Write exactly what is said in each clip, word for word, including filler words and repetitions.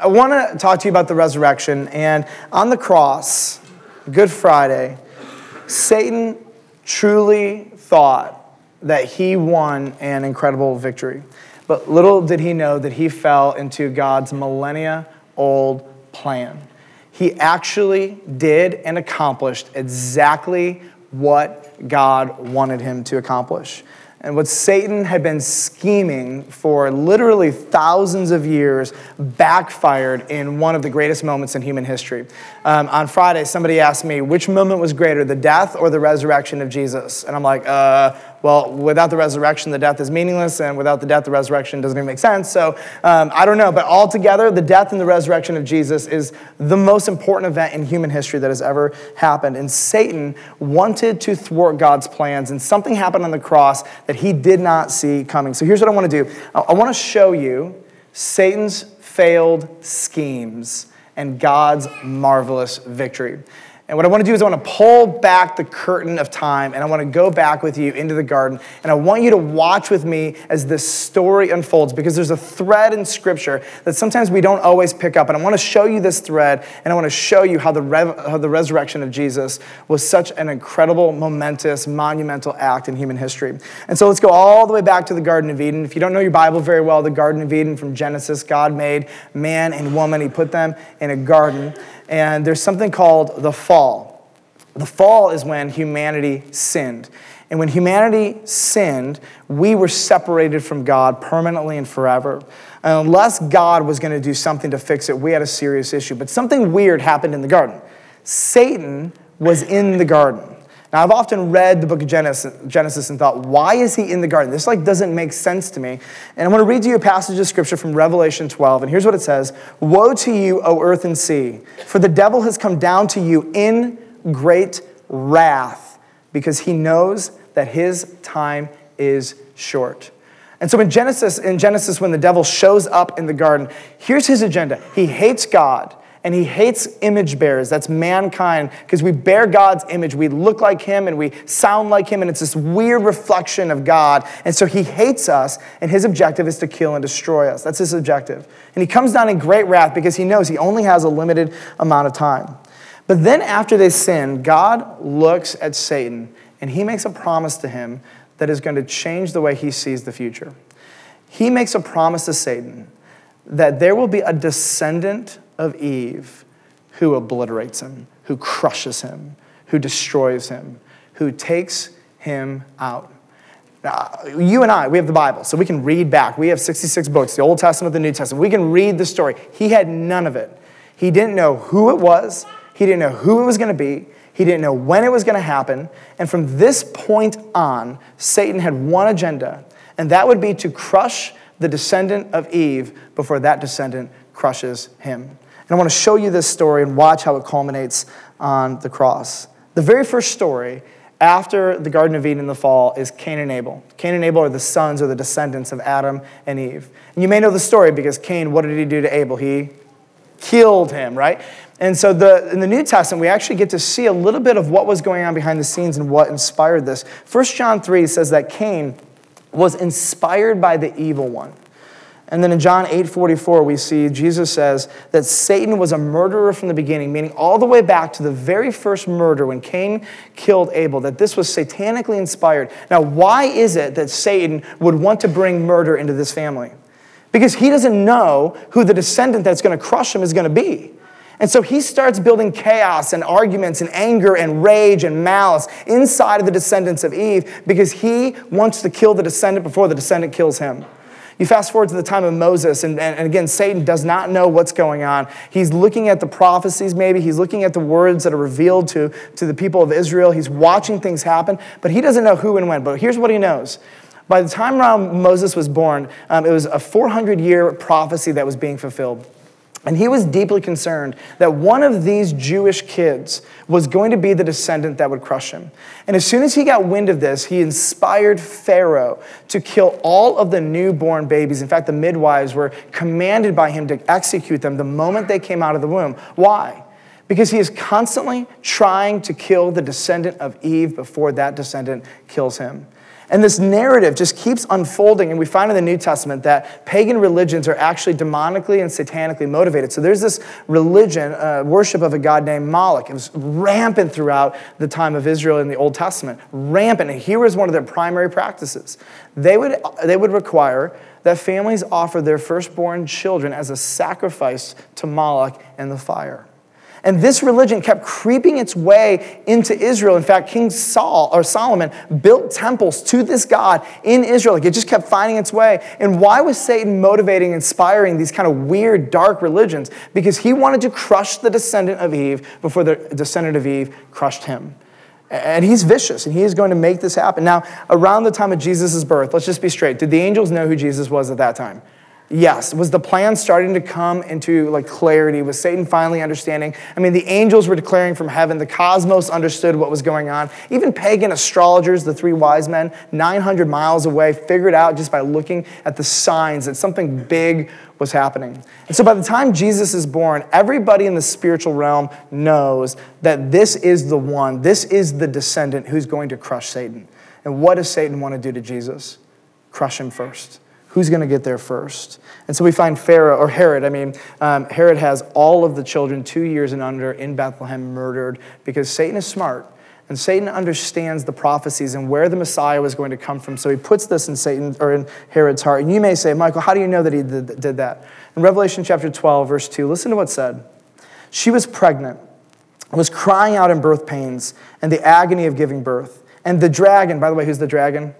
I want to talk to you about the resurrection. And on the cross, Good Friday, Satan truly thought that he won an incredible victory. But little did he know that he fell into God's millennia-old plan. He actually did and accomplished exactly what God wanted him to accomplish. And what Satan had been scheming for literally thousands of years backfired in one of the greatest moments in human history. Um, on Friday, somebody asked me, which moment was greater, the death or the resurrection of Jesus? And I'm like, uh, well, without the resurrection, the death is meaningless, and without the death, the resurrection doesn't even make sense. So um, I don't know, but altogether, the death and the resurrection of Jesus is the most important event in human history that has ever happened. And Satan wanted to thwart God's plans, and something happened on the cross that he did not see coming. So here's what I want to do. I want to show you Satan's failed schemes and God's marvelous victory. And what I want to do is I want to pull back the curtain of time, and I want to go back with you into the garden. And I want you to watch with me as this story unfolds, because there's a thread in Scripture that sometimes we don't always pick up. And I want to show you this thread, and I want to show you how the, rev- how the resurrection of Jesus was such an incredible, momentous, monumental act in human history. And so let's go all the way back to the Garden of Eden. If you don't know your Bible very well, the Garden of Eden from Genesis, God made man and woman. He put them in a garden. And there's something called the fall. The fall is when humanity sinned. And when humanity sinned, we were separated from God permanently and forever. And unless God was going to do something to fix it, we had a serious issue. But something weird happened in the garden. Satan was in the garden. Now, I've often read the book of Genesis, Genesis and thought, why is he in the garden? This like doesn't make sense to me. And I'm going to read to you a passage of Scripture from Revelation twelve. And here's what it says. Woe to you, O earth and sea, for the devil has come down to you in great wrath, because he knows that his time is short. And so in Genesis, in Genesis, when the devil shows up in the garden, here's his agenda. He hates God. And he hates image bearers. That's mankind, because we bear God's image. We look like him and we sound like him, and it's this weird reflection of God. And so he hates us, and his objective is to kill and destroy us. That's his objective. And he comes down in great wrath because he knows he only has a limited amount of time. But then after they sin, God looks at Satan, and he makes a promise to him that is going to change the way he sees the future. He makes a promise to Satan that there will be a descendant of Eve who obliterates him, who crushes him, who destroys him, who takes him out. Now, you and I, we have the Bible, so we can read back. We have sixty-six books, the Old Testament, the New Testament. We can read the story. He had none of it. He didn't know who it was. He didn't know who it was going to be. He didn't know when it was going to happen. And from this point on, Satan had one agenda, and that would be to crush the descendant of Eve before that descendant crushes him. And I want to show you this story and watch how it culminates on the cross. The very first story after the Garden of Eden and the fall is Cain and Abel. Cain and Abel are the sons or the descendants of Adam and Eve. And you may know the story because Cain, what did he do to Abel? He killed him, right? And so the, in the New Testament, we actually get to see a little bit of what was going on behind the scenes and what inspired this. First John three says that Cain was inspired by the evil one. And then in John eight forty-four, we see Jesus says that Satan was a murderer from the beginning, meaning all the way back to the very first murder when Cain killed Abel, that this was satanically inspired. Now, why is it that Satan would want to bring murder into this family? Because he doesn't know who the descendant that's going to crush him is going to be. And so he starts building chaos and arguments and anger and rage and malice inside of the descendants of Eve because he wants to kill the descendant before the descendant kills him. You fast forward to the time of Moses, and, and, and again, Satan does not know what's going on. He's looking at the prophecies maybe. He's looking at the words that are revealed to, to the people of Israel. He's watching things happen, but he doesn't know who and when. But here's what he knows. By the time around Moses was born, um, it was a four hundred year prophecy that was being fulfilled. And he was deeply concerned that one of these Jewish kids was going to be the descendant that would crush him. And as soon as he got wind of this, he inspired Pharaoh to kill all of the newborn babies. In fact, the midwives were commanded by him to execute them the moment they came out of the womb. Why? Because he is constantly trying to kill the descendant of Eve before that descendant kills him. And this narrative just keeps unfolding, and we find in the New Testament that pagan religions are actually demonically and satanically motivated. So there's this religion, uh, worship of a god named Moloch. It was rampant throughout the time of Israel in the Old Testament, rampant. And here is one of their primary practices. They would, they would require that families offer their firstborn children as a sacrifice to Moloch and the fire. And this religion kept creeping its way into Israel. In fact, King Saul or Solomon built temples to this god in Israel. Like, it just kept finding its way. And why was Satan motivating, inspiring these kind of weird, dark religions? Because he wanted to crush the descendant of Eve before the descendant of Eve crushed him. And he's vicious, and he is going to make this happen. Now, around the time of Jesus' birth, let's just be straight. Did the angels know who Jesus was at that time? Yes. Was the plan starting to come into like clarity? Was Satan finally understanding? I mean, the angels were declaring from heaven. The cosmos understood what was going on. Even pagan astrologers, the three wise men, nine hundred miles away, figured out just by looking at the signs that something big was happening. And so by the time Jesus is born, everybody in the spiritual realm knows that this is the one, this is the descendant who's going to crush Satan. And what does Satan want to do to Jesus? Crush him first. Who's going to get there first? And so we find Pharaoh, or Herod, I mean, um, Herod has all of the children two years and under in Bethlehem murdered because Satan is smart. And Satan understands the prophecies and where the Messiah was going to come from. So he puts this in Satan or in Herod's heart. And you may say, Michael, how do you know that he did, did that? In Revelation chapter twelve, verse two, listen to what's said. She was pregnant, was crying out in birth pains and the agony of giving birth. And the dragon, by the way, who's the dragon?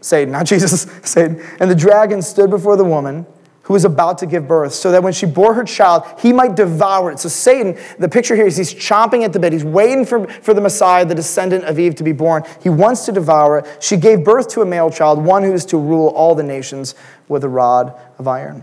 Satan, not Jesus, Satan. And the dragon stood before the woman who was about to give birth so that when she bore her child, he might devour it. So Satan, the picture here is he's chomping at the bit. He's waiting for, for the Messiah, the descendant of Eve, to be born. He wants to devour it. She gave birth to a male child, one who is to rule all the nations with a rod of iron.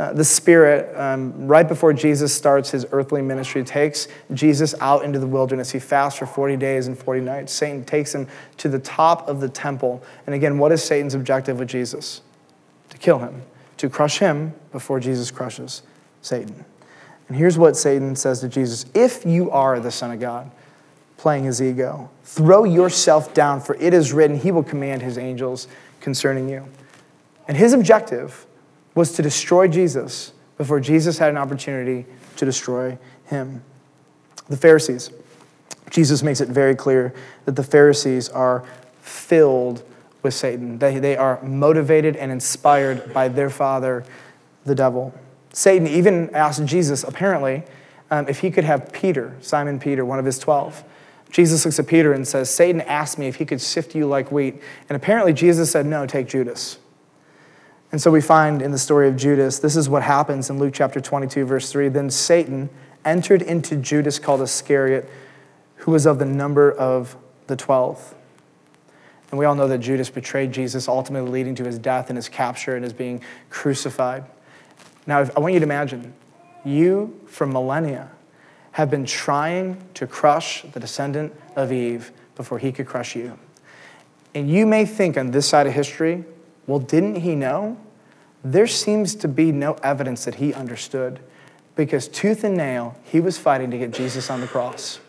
Uh, the Spirit, um, right before Jesus starts his earthly ministry, takes Jesus out into the wilderness. He fasts for forty days and forty nights. Satan takes him to the top of the temple. And again, what is Satan's objective with Jesus? To kill him, to crush him before Jesus crushes Satan. And here's what Satan says to Jesus. If you are the Son of God, playing his ego, throw yourself down, for it is written, he will command his angels concerning you. And his objective was to destroy Jesus before Jesus had an opportunity to destroy him. The Pharisees. Jesus makes it very clear that the Pharisees are filled with Satan. They, they are motivated and inspired by their father, the devil. Satan even asked Jesus, apparently, um, if he could have Peter, Simon Peter, one of his twelve. Jesus looks at Peter and says, Satan asked me if he could sift you like wheat. And apparently Jesus said, no, take Judas. And so we find in the story of Judas, this is what happens in Luke chapter twenty-two, verse three. Then Satan entered into Judas called Iscariot, who was of the number of the twelve. And we all know that Judas betrayed Jesus, ultimately leading to his death and his capture and his being crucified. Now, I want you to imagine, you for millennia have been trying to crush the descendant of Eve before he could crush you. And you may think on this side of history, well, didn't he know? There seems to be no evidence that he understood because tooth and nail, he was fighting to get Jesus on the cross.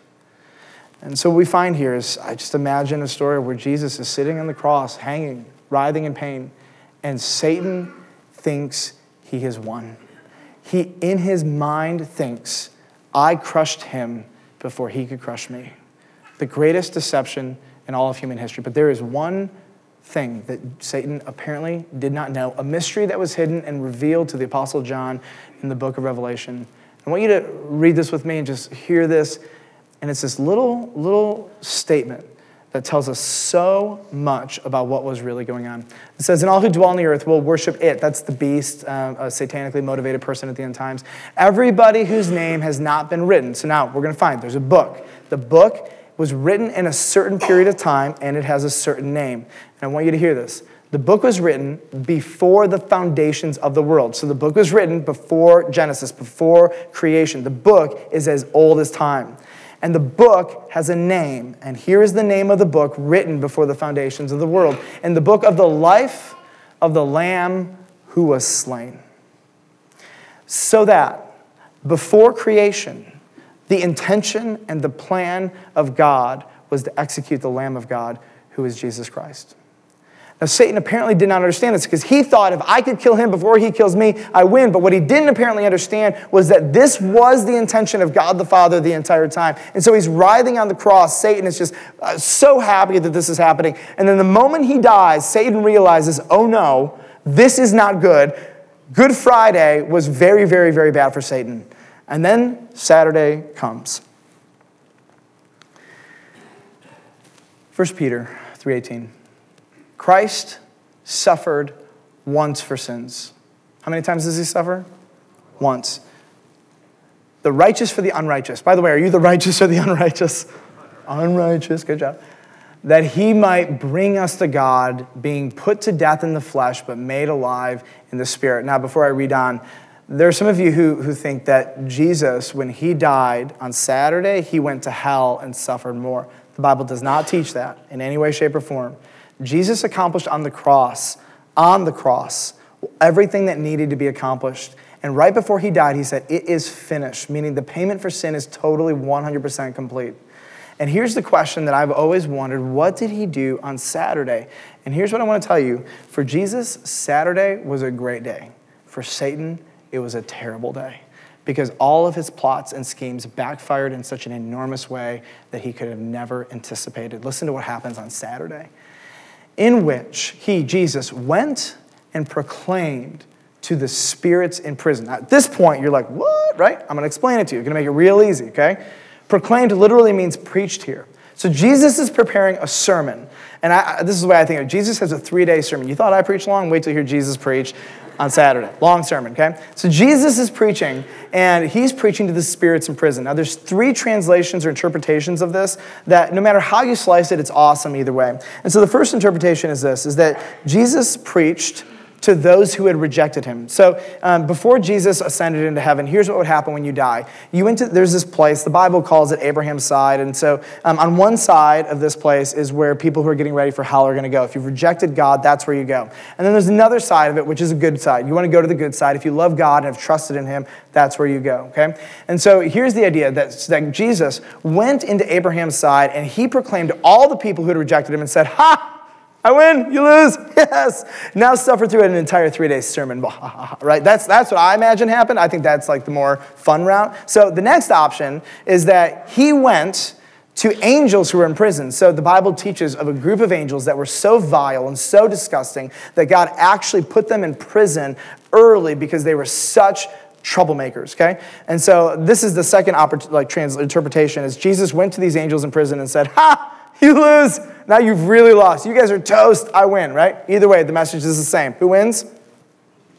And so what we find here is, I just imagine a story where Jesus is sitting on the cross, hanging, writhing in pain, and Satan thinks he has won. He, in his mind, thinks, I crushed him before he could crush me. The greatest deception in all of human history. But there is one thing that Satan apparently did not know, a mystery that was hidden and revealed to the Apostle John in the book of Revelation. I want you to read this with me and just hear this. And it's this little, little statement that tells us so much about what was really going on. It says, and all who dwell on the earth will worship it. That's the beast, uh, a satanically motivated person at the end times. Everybody whose name has not been written. So now we're going to find there's a book. The book was written in a certain period of time, and it has a certain name. And I want you to hear this. The book was written before the foundations of the world. So the book was written before Genesis, before creation. The book is as old as time. And the book has a name. And here is the name of the book written before the foundations of the world. In the book of the life of the Lamb who was slain. So that before creation, the intention and the plan of God was to execute the Lamb of God, who is Jesus Christ. Now, Satan apparently did not understand this because he thought if I could kill him before he kills me, I win. But what he didn't apparently understand was that this was the intention of God the Father the entire time. And so he's writhing on the cross. Satan is just uh, so happy that this is happening. And then the moment he dies, Satan realizes, oh no, this is not good. Good Friday was very, very, very bad for Satan. And then Saturday comes. First Peter three eighteen. Christ suffered once for sins. How many times does he suffer? Once. The righteous for the unrighteous. By the way, are you the righteous or the unrighteous? Unrighteous, good job. That he might bring us to God, being put to death in the flesh, but made alive in the spirit. Now, before I read on, there are some of you who, who think that Jesus, when he died on Saturday, he went to hell and suffered more. The Bible does not teach that in any way, shape, or form. Jesus accomplished on the cross, on the cross, everything that needed to be accomplished. And right before he died, he said, it is finished, meaning the payment for sin is totally one hundred percent complete. And here's the question that I've always wondered, what did he do on Saturday? And here's what I want to tell you. For Jesus, Saturday was a great day. For Satan, it was a terrible day because all of his plots and schemes backfired in such an enormous way that he could have never anticipated. Listen to what happens on Saturday. In which he, Jesus, went and proclaimed to the spirits in prison. Now, at this point, you're like, what, right? I'm going to explain it to you. I'm going to make it real easy, okay? Proclaimed literally means preached here. So Jesus is preparing a sermon. And I, this is the way I think of it. Jesus has a three-day sermon. You thought I preached long? Wait till you hear Jesus preach on Saturday. Long sermon, okay? So Jesus is preaching, and he's preaching to the spirits in prison. Now, there's three translations or interpretations of this that no matter how you slice it, it's awesome either way. And so the first interpretation is this, is that Jesus preached to those who had rejected him. So um, before Jesus ascended into heaven, here's what would happen when you die. You went to, there's this place, the Bible calls it Abraham's side, and so um, on one side of this place is where people who are getting ready for hell are gonna go. If you've rejected God, that's where you go. And then there's another side of it, which is a good side. You wanna go to the good side. If you love God and have trusted in him, that's where you go, okay? And so here's the idea that, that Jesus went into Abraham's side and he proclaimed to all the people who had rejected him and said, ha! I win, you lose, yes. Now suffer through an entire three-day sermon, right? That's that's what I imagine happened. I think that's like the more fun route. So the next option is that he went to angels who were in prison. So the Bible teaches of a group of angels that were so vile and so disgusting that God actually put them in prison early because they were such troublemakers, okay? And so this is the second oppor- like trans- interpretation is Jesus went to these angels in prison and said, ha! You lose. Now you've really lost. You guys are toast. I win, right? Either way, the message is the same. Who wins?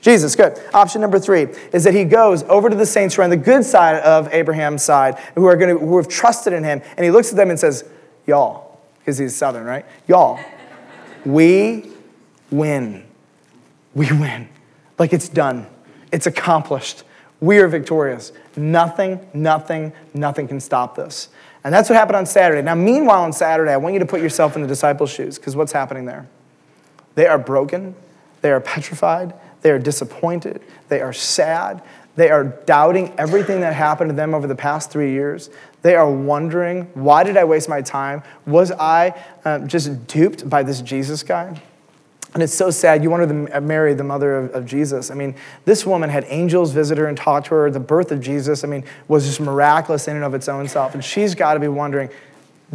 Jesus, good. Option number three is that he goes over to the saints who are on the good side of Abraham's side, who are going to, who have trusted in him, and he looks at them and says, y'all, because he's Southern, right? Y'all, we win. We win. Like it's done. It's accomplished. We are victorious. Nothing, nothing, nothing can stop this. And that's what happened on Saturday. Now, meanwhile, on Saturday, I want you to put yourself in the disciples' shoes, because what's happening there? They are broken. They are petrified. They are disappointed. They are sad. They are doubting everything that happened to them over the past three years. They are wondering, why did I waste my time? Was I um, just duped by this Jesus guy? And it's so sad. You wonder the, Mary, the mother of, of Jesus. I mean, this woman had angels visit her and talk to her. The birth of Jesus, I mean, was just miraculous in and of its own self. And she's got to be wondering,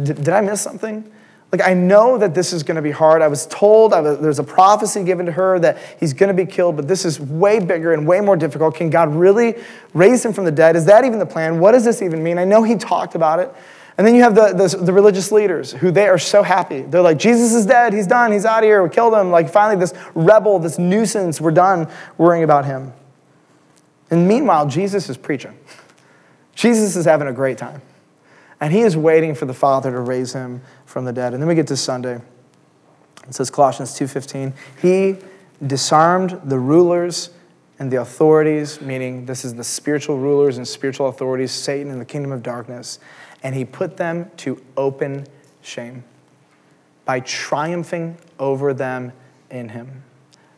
did I miss something? Like, I know that this is going to be hard. I was told I was, there's a prophecy given to her that he's going to be killed, but this is way bigger and way more difficult. Can God really raise him from the dead? Is that even the plan? What does this even mean? I know he talked about it. And then you have the, the, the religious leaders who they are so happy. They're like, Jesus is dead. He's done. He's out of here. We killed him. Like, finally, this rebel, this nuisance, we're done worrying about him. And meanwhile, Jesus is preaching. Jesus is having a great time. And he is waiting for the Father to raise him from the dead. And then we get to Sunday. It says Colossians two fifteen. He disarmed the rulers and the authorities, meaning this is the spiritual rulers and spiritual authorities, Satan and the kingdom of darkness. And he put them to open shame by triumphing over them in him.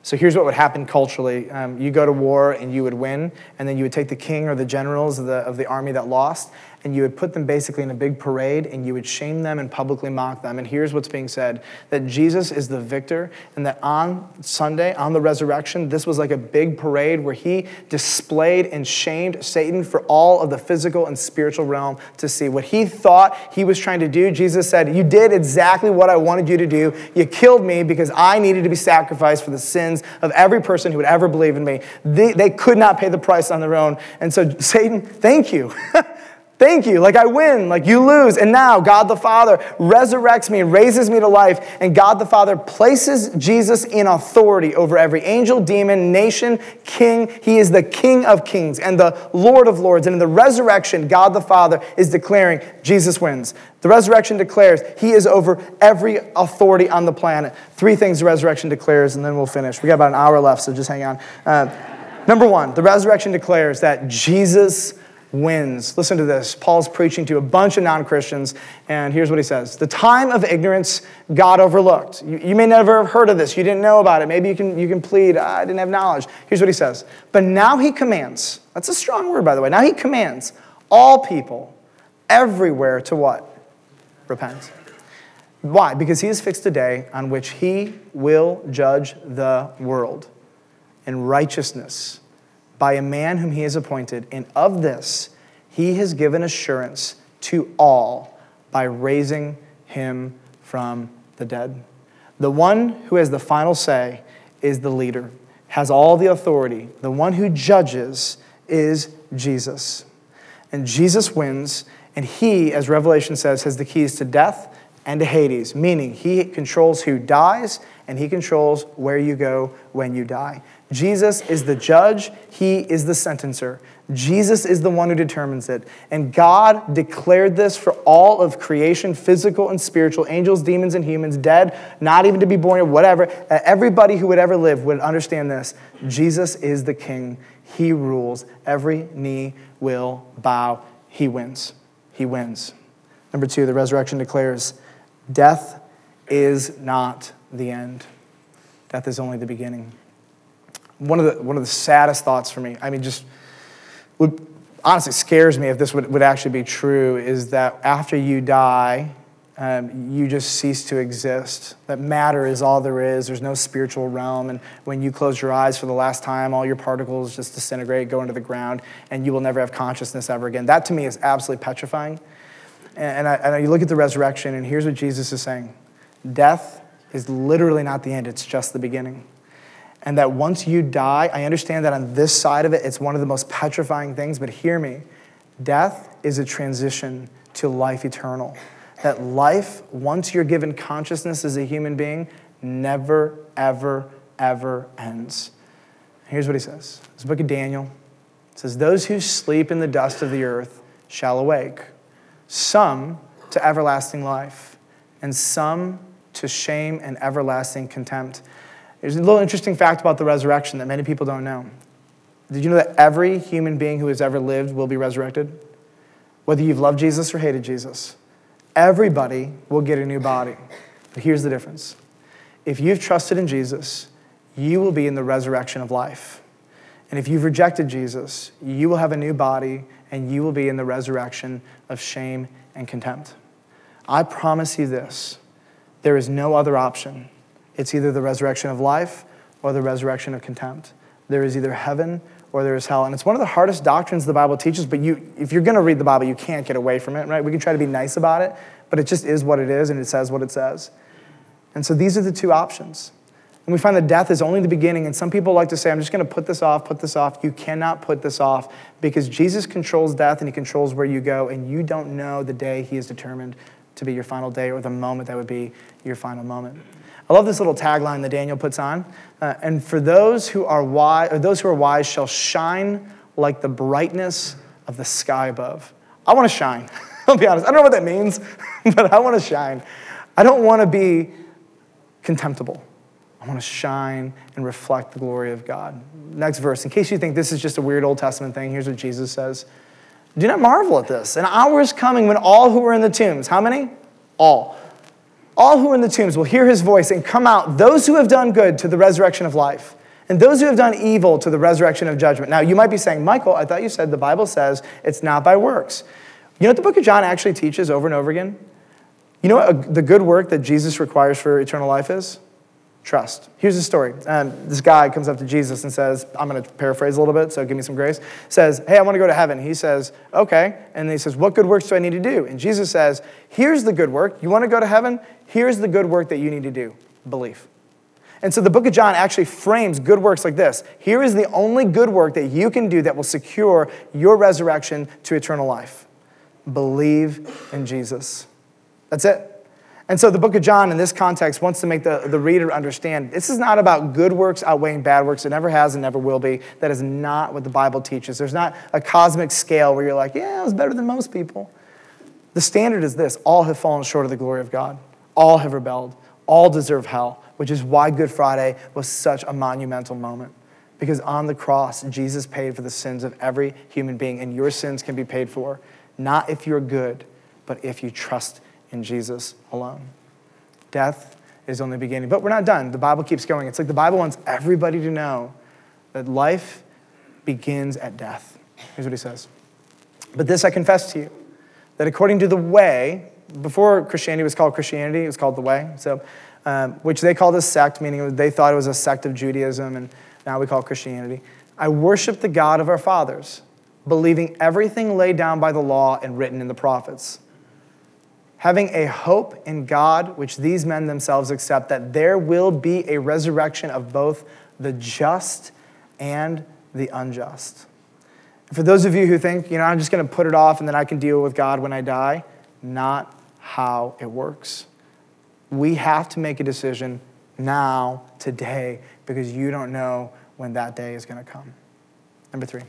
So here's what would happen culturally. Um, you go to war and you would win, and then you would take the king or the generals of the, of the army that lost, and you would put them basically in a big parade, and you would shame them and publicly mock them. And here's what's being said, that Jesus is the victor, and that on Sunday, on the resurrection, this was like a big parade where he displayed and shamed Satan for all of the physical and spiritual realm to see. What he thought he was trying to do, Jesus said, you did exactly what I wanted you to do. You killed me because I needed to be sacrificed for the sins of every person who would ever believe in me. They, they could not pay the price on their own. And so Satan, thank you. Thank you. Like I win, like you lose. And now God the Father resurrects me and raises me to life. And God the Father places Jesus in authority over every angel, demon, nation, king. He is the King of kings and the Lord of lords. And in the resurrection, God the Father is declaring Jesus wins. The resurrection declares he is over every authority on the planet. Three things the resurrection declares, and then we'll finish. We got about an hour left, so just hang on. Uh, number one, the resurrection declares that Jesus wins. Listen to this. Paul's preaching to a bunch of non-Christians, and here's what he says. The time of ignorance God overlooked. You, you may never have heard of this. You didn't know about it. Maybe you can, you can plead, I didn't have knowledge. Here's what he says. But now he commands, that's a strong word, by the way. Now he commands all people everywhere to what? Repent. Why? Because he has fixed a day on which he will judge the world in righteousness by a man whom he has appointed, and of this he has given assurance to all by raising him from the dead. The one who has the final say is the leader, has all the authority. The one who judges is Jesus. And Jesus wins, and he, as Revelation says, has the keys to death and to Hades, meaning he controls who dies and he controls where you go when you die. Jesus is the judge. He is the sentencer. Jesus is the one who determines it. And God declared this for all of creation, physical and spiritual, angels, demons, and humans, dead, not even to be born, whatever. Everybody who would ever live would understand this. Jesus is the king. He rules. Every knee will bow. He wins. He wins. Number two, the resurrection declares death is not the end. Death is only the beginning. One of the one of the saddest thoughts for me, I mean, just would honestly scares me if this would, would actually be true, is that after you die, um, you just cease to exist. That matter is all there is. There's no spiritual realm. And when you close your eyes for the last time, all your particles just disintegrate, go into the ground, and you will never have consciousness ever again. That to me is absolutely petrifying. And, and, I, and you look at the resurrection, and here's what Jesus is saying. Death is literally not the end. It's just the beginning. And that once you die, I understand that on this side of it, it's one of the most petrifying things, but hear me. Death is a transition to life eternal. That life, once you're given consciousness as a human being, never, ever, ever ends. Here's what he says. This book of Daniel. It says, those who sleep in the dust of the earth shall awake, some to everlasting life, and some to shame and everlasting contempt. There's a little interesting fact about the resurrection that many people don't know. Did you know that every human being who has ever lived will be resurrected? Whether you've loved Jesus or hated Jesus, everybody will get a new body. But here's the difference. If you've trusted in Jesus, you will be in the resurrection of life. And if you've rejected Jesus, you will have a new body and you will be in the resurrection of shame and contempt. I promise you this, there is no other option. It's either the resurrection of life or the resurrection of contempt. There is either heaven or there is hell. And it's one of the hardest doctrines the Bible teaches, but you, if you're going to read the Bible, you can't get away from it, right? We can try to be nice about it, but it just is what it is, and it says what it says. And so these are the two options. And we find that death is only the beginning, and some people like to say, I'm just going to put this off, put this off. You cannot put this off because Jesus controls death and he controls where you go, and you don't know the day he has determined to be your final day or the moment that would be your final moment. I love this little tagline that Daniel puts on. Uh, and for those who are wise, or those who are wise shall shine like the brightness of the sky above. I want to shine. I'll be honest. I don't know what that means, but I want to shine. I don't want to be contemptible. I want to shine and reflect the glory of God. Next verse. In case you think this is just a weird Old Testament thing, here's what Jesus says. Do not marvel at this. An hour is coming when all who are in the tombs, how many? All. All who are in the tombs will hear his voice and come out, those who have done good to the resurrection of life, and those who have done evil to the resurrection of judgment. Now, you might be saying, Michael, I thought you said the Bible says it's not by works. You know what the book of John actually teaches over and over again? You know what a, the good work that Jesus requires for eternal life is? Trust. Here's the story. Um, this guy comes up to Jesus and says, I'm going to paraphrase a little bit, so give me some grace. Says, hey, I want to go to heaven. He says, okay. And he says, what good works do I need to do? And Jesus says, here's the good work. You want to go to heaven? Here's the good work that you need to do. Belief. And so the book of John actually frames good works like this. Here is the only good work that you can do that will secure your resurrection to eternal life. Believe in Jesus. That's it. And so the book of John in this context wants to make the, the reader understand this is not about good works outweighing bad works. It never has and never will be. That is not what the Bible teaches. There's not a cosmic scale where you're like, yeah, I was better than most people. The standard is this. All have fallen short of the glory of God. All have rebelled. All deserve hell, which is why Good Friday was such a monumental moment. Because on the cross, Jesus paid for the sins of every human being, and your sins can be paid for, not if you're good, but if you trust in Jesus alone. Death is only the beginning. But we're not done. The Bible keeps going. It's like the Bible wants everybody to know that life begins at death. Here's what he says. But this I confess to you, that according to the way, before Christianity was called Christianity, it was called the way, so um, which they called a sect, meaning they thought it was a sect of Judaism, and now we call it Christianity. I worship the God of our fathers, believing everything laid down by the law and written in the prophets, having a hope in God, which these men themselves accept, that there will be a resurrection of both the just and the unjust. For those of you who think, you know, I'm just going to put it off and then I can deal with God when I die, not how it works. We have to make a decision now, today, because you don't know when that day is going to come. Number three,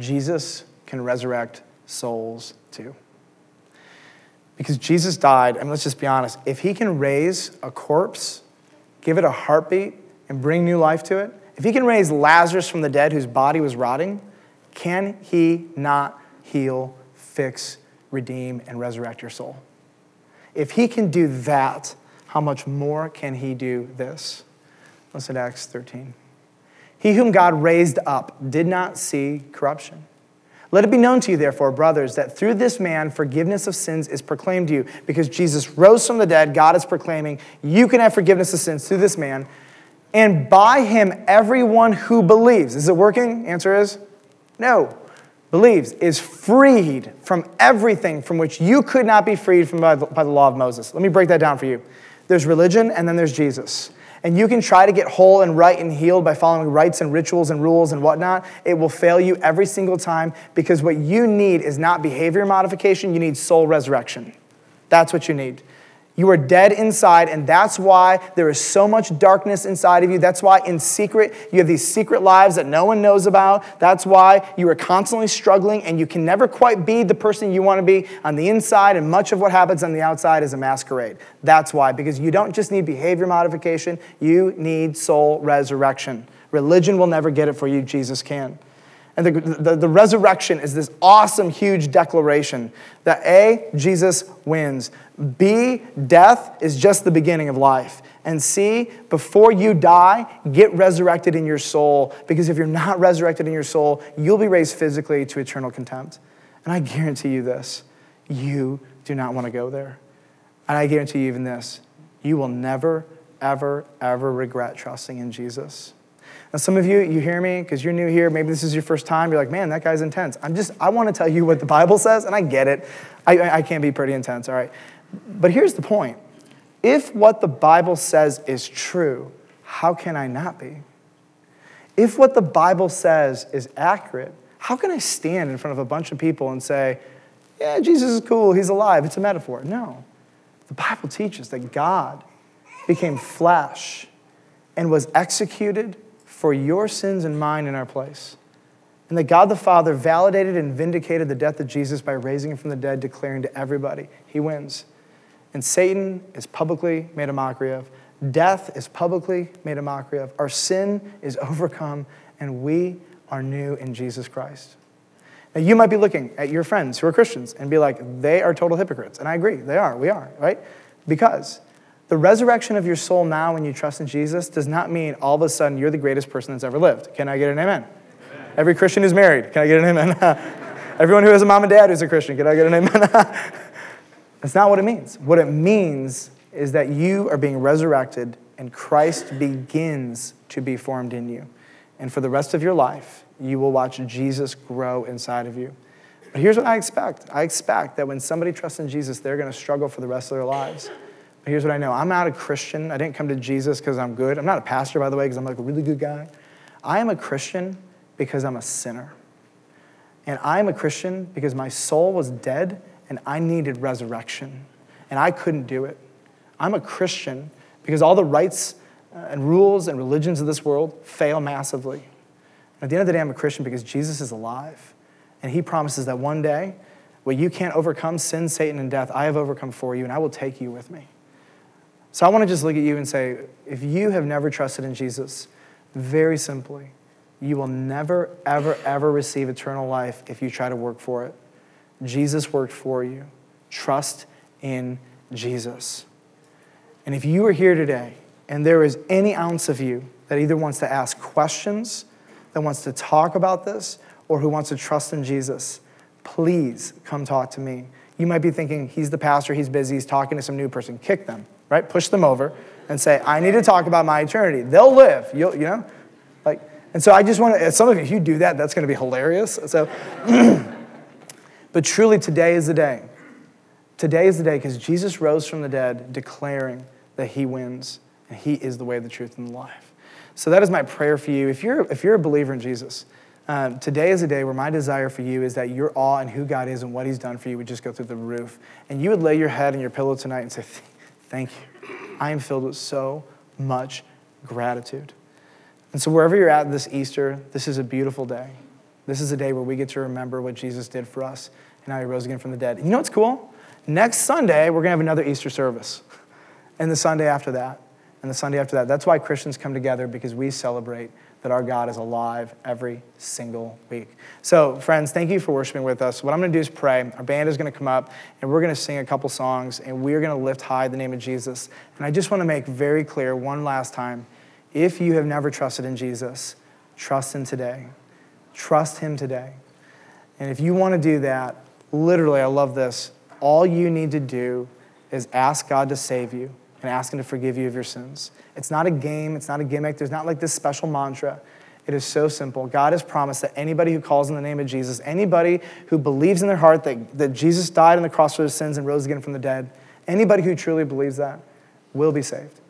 Jesus can resurrect souls too. Because Jesus died, and let's just be honest, if he can raise a corpse, give it a heartbeat, and bring new life to it, if he can raise Lazarus from the dead whose body was rotting, can he not heal, fix, redeem, and resurrect your soul? If he can do that, how much more can he do this? Listen to Acts thirteen. He whom God raised up did not see corruption. Let it be known to you, therefore, brothers, that through this man forgiveness of sins is proclaimed to you. Because Jesus rose from the dead, God is proclaiming, you can have forgiveness of sins through this man. And by him, everyone who believes. Is it working? Answer is no. Believes is freed from everything from which you could not be freed from by the, by the law of Moses. Let me break that down for you. There's religion, and then there's Jesus. And you can try to get whole and right and healed by following rites and rituals and rules and whatnot. It will fail you every single time because what you need is not behavior modification. You need soul resurrection. That's what you need. You are dead inside, and that's why there is so much darkness inside of you. That's why in secret, you have these secret lives that no one knows about. That's why you are constantly struggling, and you can never quite be the person you want to be on the inside, and much of what happens on the outside is a masquerade. That's why, because you don't just need behavior modification. You need soul resurrection. Religion will never get it for you. Jesus can. And the, the, the resurrection is this awesome, huge declaration that A, Jesus wins. B, death is just the beginning of life. And C, before you die, get resurrected in your soul. Because if you're not resurrected in your soul, you'll be raised physically to eternal contempt. And I guarantee you this, you do not want to go there. And I guarantee you even this, you will never, ever, ever regret trusting in Jesus. Now, some of you, you hear me because you're new here. Maybe this is your first time. You're like, man, that guy's intense. I'm just, I want to tell you what the Bible says, and I get it. I, I can be pretty intense, all right. But here's the point. If what the Bible says is true, how can I not be? If what the Bible says is accurate, how can I stand in front of a bunch of people and say, yeah, Jesus is cool, he's alive, it's a metaphor? No. The Bible teaches that God became flesh and was executed for your sins and mine in our place. And that God the Father validated and vindicated the death of Jesus by raising him from the dead, declaring to everybody, he wins. And Satan is publicly made a mockery of. Death is publicly made a mockery of. Our sin is overcome, and we are new in Jesus Christ. Now, you might be looking at your friends who are Christians and be like, they are total hypocrites. And I agree, they are, we are, right? Because the resurrection of your soul now when you trust in Jesus does not mean all of a sudden you're the greatest person that's ever lived. Can I get an amen? Amen. Every Christian who's married, can I get an amen? Everyone who has a mom and dad who's a Christian, can I get an amen? That's not what it means. What it means is that you are being resurrected and Christ begins to be formed in you. And for the rest of your life, you will watch Jesus grow inside of you. But here's what I expect. I expect that when somebody trusts in Jesus, they're going to struggle for the rest of their lives. But here's what I know. I'm not a Christian. I didn't come to Jesus because I'm good. I'm not a pastor, by the way, because I'm like a really good guy. I am a Christian because I'm a sinner. And I'm a Christian because my soul was dead and I needed resurrection. And I couldn't do it. I'm a Christian because all the rights and rules and religions of this world fail massively. And at the end of the day, I'm a Christian because Jesus is alive. And he promises that one day, what you can't overcome, sin, Satan, and death, I have overcome for you, and I will take you with me. So I want to just look at you and say, if you have never trusted in Jesus, very simply, you will never, ever, ever receive eternal life if you try to work for it. Jesus worked for you. Trust in Jesus. And if you are here today, and there is any ounce of you that either wants to ask questions, that wants to talk about this, or who wants to trust in Jesus, please come talk to me. You might be thinking, he's the pastor, he's busy, he's talking to some new person. Kick them, right? Push them over and say, I need to talk about my eternity. They'll live, You'll, you know? like. And so I just want to, some of you, if you do that, that's going to be hilarious. So, but truly today is the day. Today is the day because Jesus rose from the dead declaring that he wins and he is the way, the truth, and the life. So that is my prayer for you. If you're, if you're a believer in Jesus, Um, today is a day where my desire for you is that your awe in who God is and what he's done for you would just go through the roof. And you would lay your head on your pillow tonight and say, thank you. I am filled with so much gratitude. And so wherever you're at this Easter, this is a beautiful day. This is a day where we get to remember what Jesus did for us and how he rose again from the dead. And you know what's cool? Next Sunday, we're going to have another Easter service. And the Sunday after that. And the Sunday after that. That's why Christians come together, because we celebrate that our God is alive every single week. So friends, thank you for worshiping with us. What I'm gonna do is pray. Our band is gonna come up and we're gonna sing a couple songs and we're gonna lift high the name of Jesus. And I just wanna make very clear one last time, if you have never trusted in Jesus, trust him today. Trust him today. And if you wanna do that, literally, I love this, all you need to do is ask God to save you and ask him to forgive you of your sins. It's not a game, it's not a gimmick, there's not like this special mantra. It is so simple. God has promised that anybody who calls in the name of Jesus, anybody who believes in their heart that, that Jesus died on the cross for their sins and rose again from the dead, anybody who truly believes that will be saved.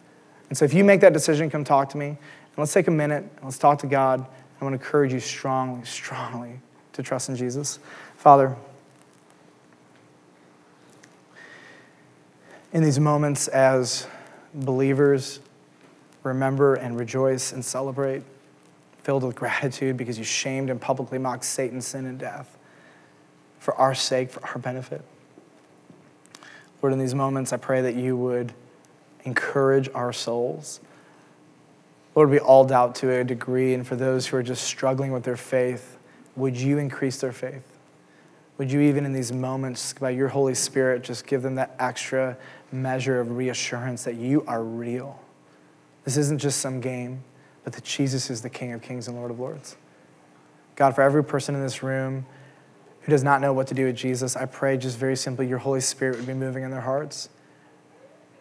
And so if you make that decision, come talk to me. And let's take a minute, and let's talk to God. I want to encourage you strongly, strongly to trust in Jesus. Father, in these moments as believers, remember and rejoice and celebrate, filled with gratitude because you shamed and publicly mocked Satan, sin, and death for our sake, for our benefit. Lord, in these moments, I pray that you would encourage our souls. Lord, we all doubt to a degree, and for those who are just struggling with their faith, would you increase their faith? Would you even in these moments, by your Holy Spirit, just give them that extra measure of reassurance that you are real? This isn't just some game, but that Jesus is the King of Kings and Lord of Lords. God, for every person in this room who does not know what to do with Jesus, I pray just very simply your Holy Spirit would be moving in their hearts.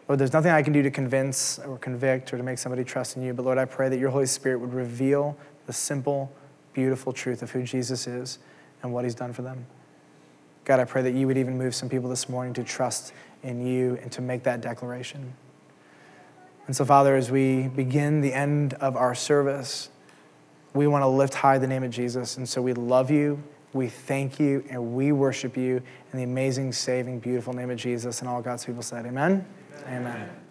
Lord, there's nothing I can do to convince or convict or to make somebody trust in you, but Lord, I pray that your Holy Spirit would reveal the simple, beautiful truth of who Jesus is and what he's done for them. God, I pray that you would even move some people this morning to trust in you and to make that declaration. And so, Father, as we begin the end of our service, we want to lift high the name of Jesus. And so we love you, we thank you, and we worship you in the amazing, saving, beautiful name of Jesus. And all God's people said, amen? Amen. Amen. Amen.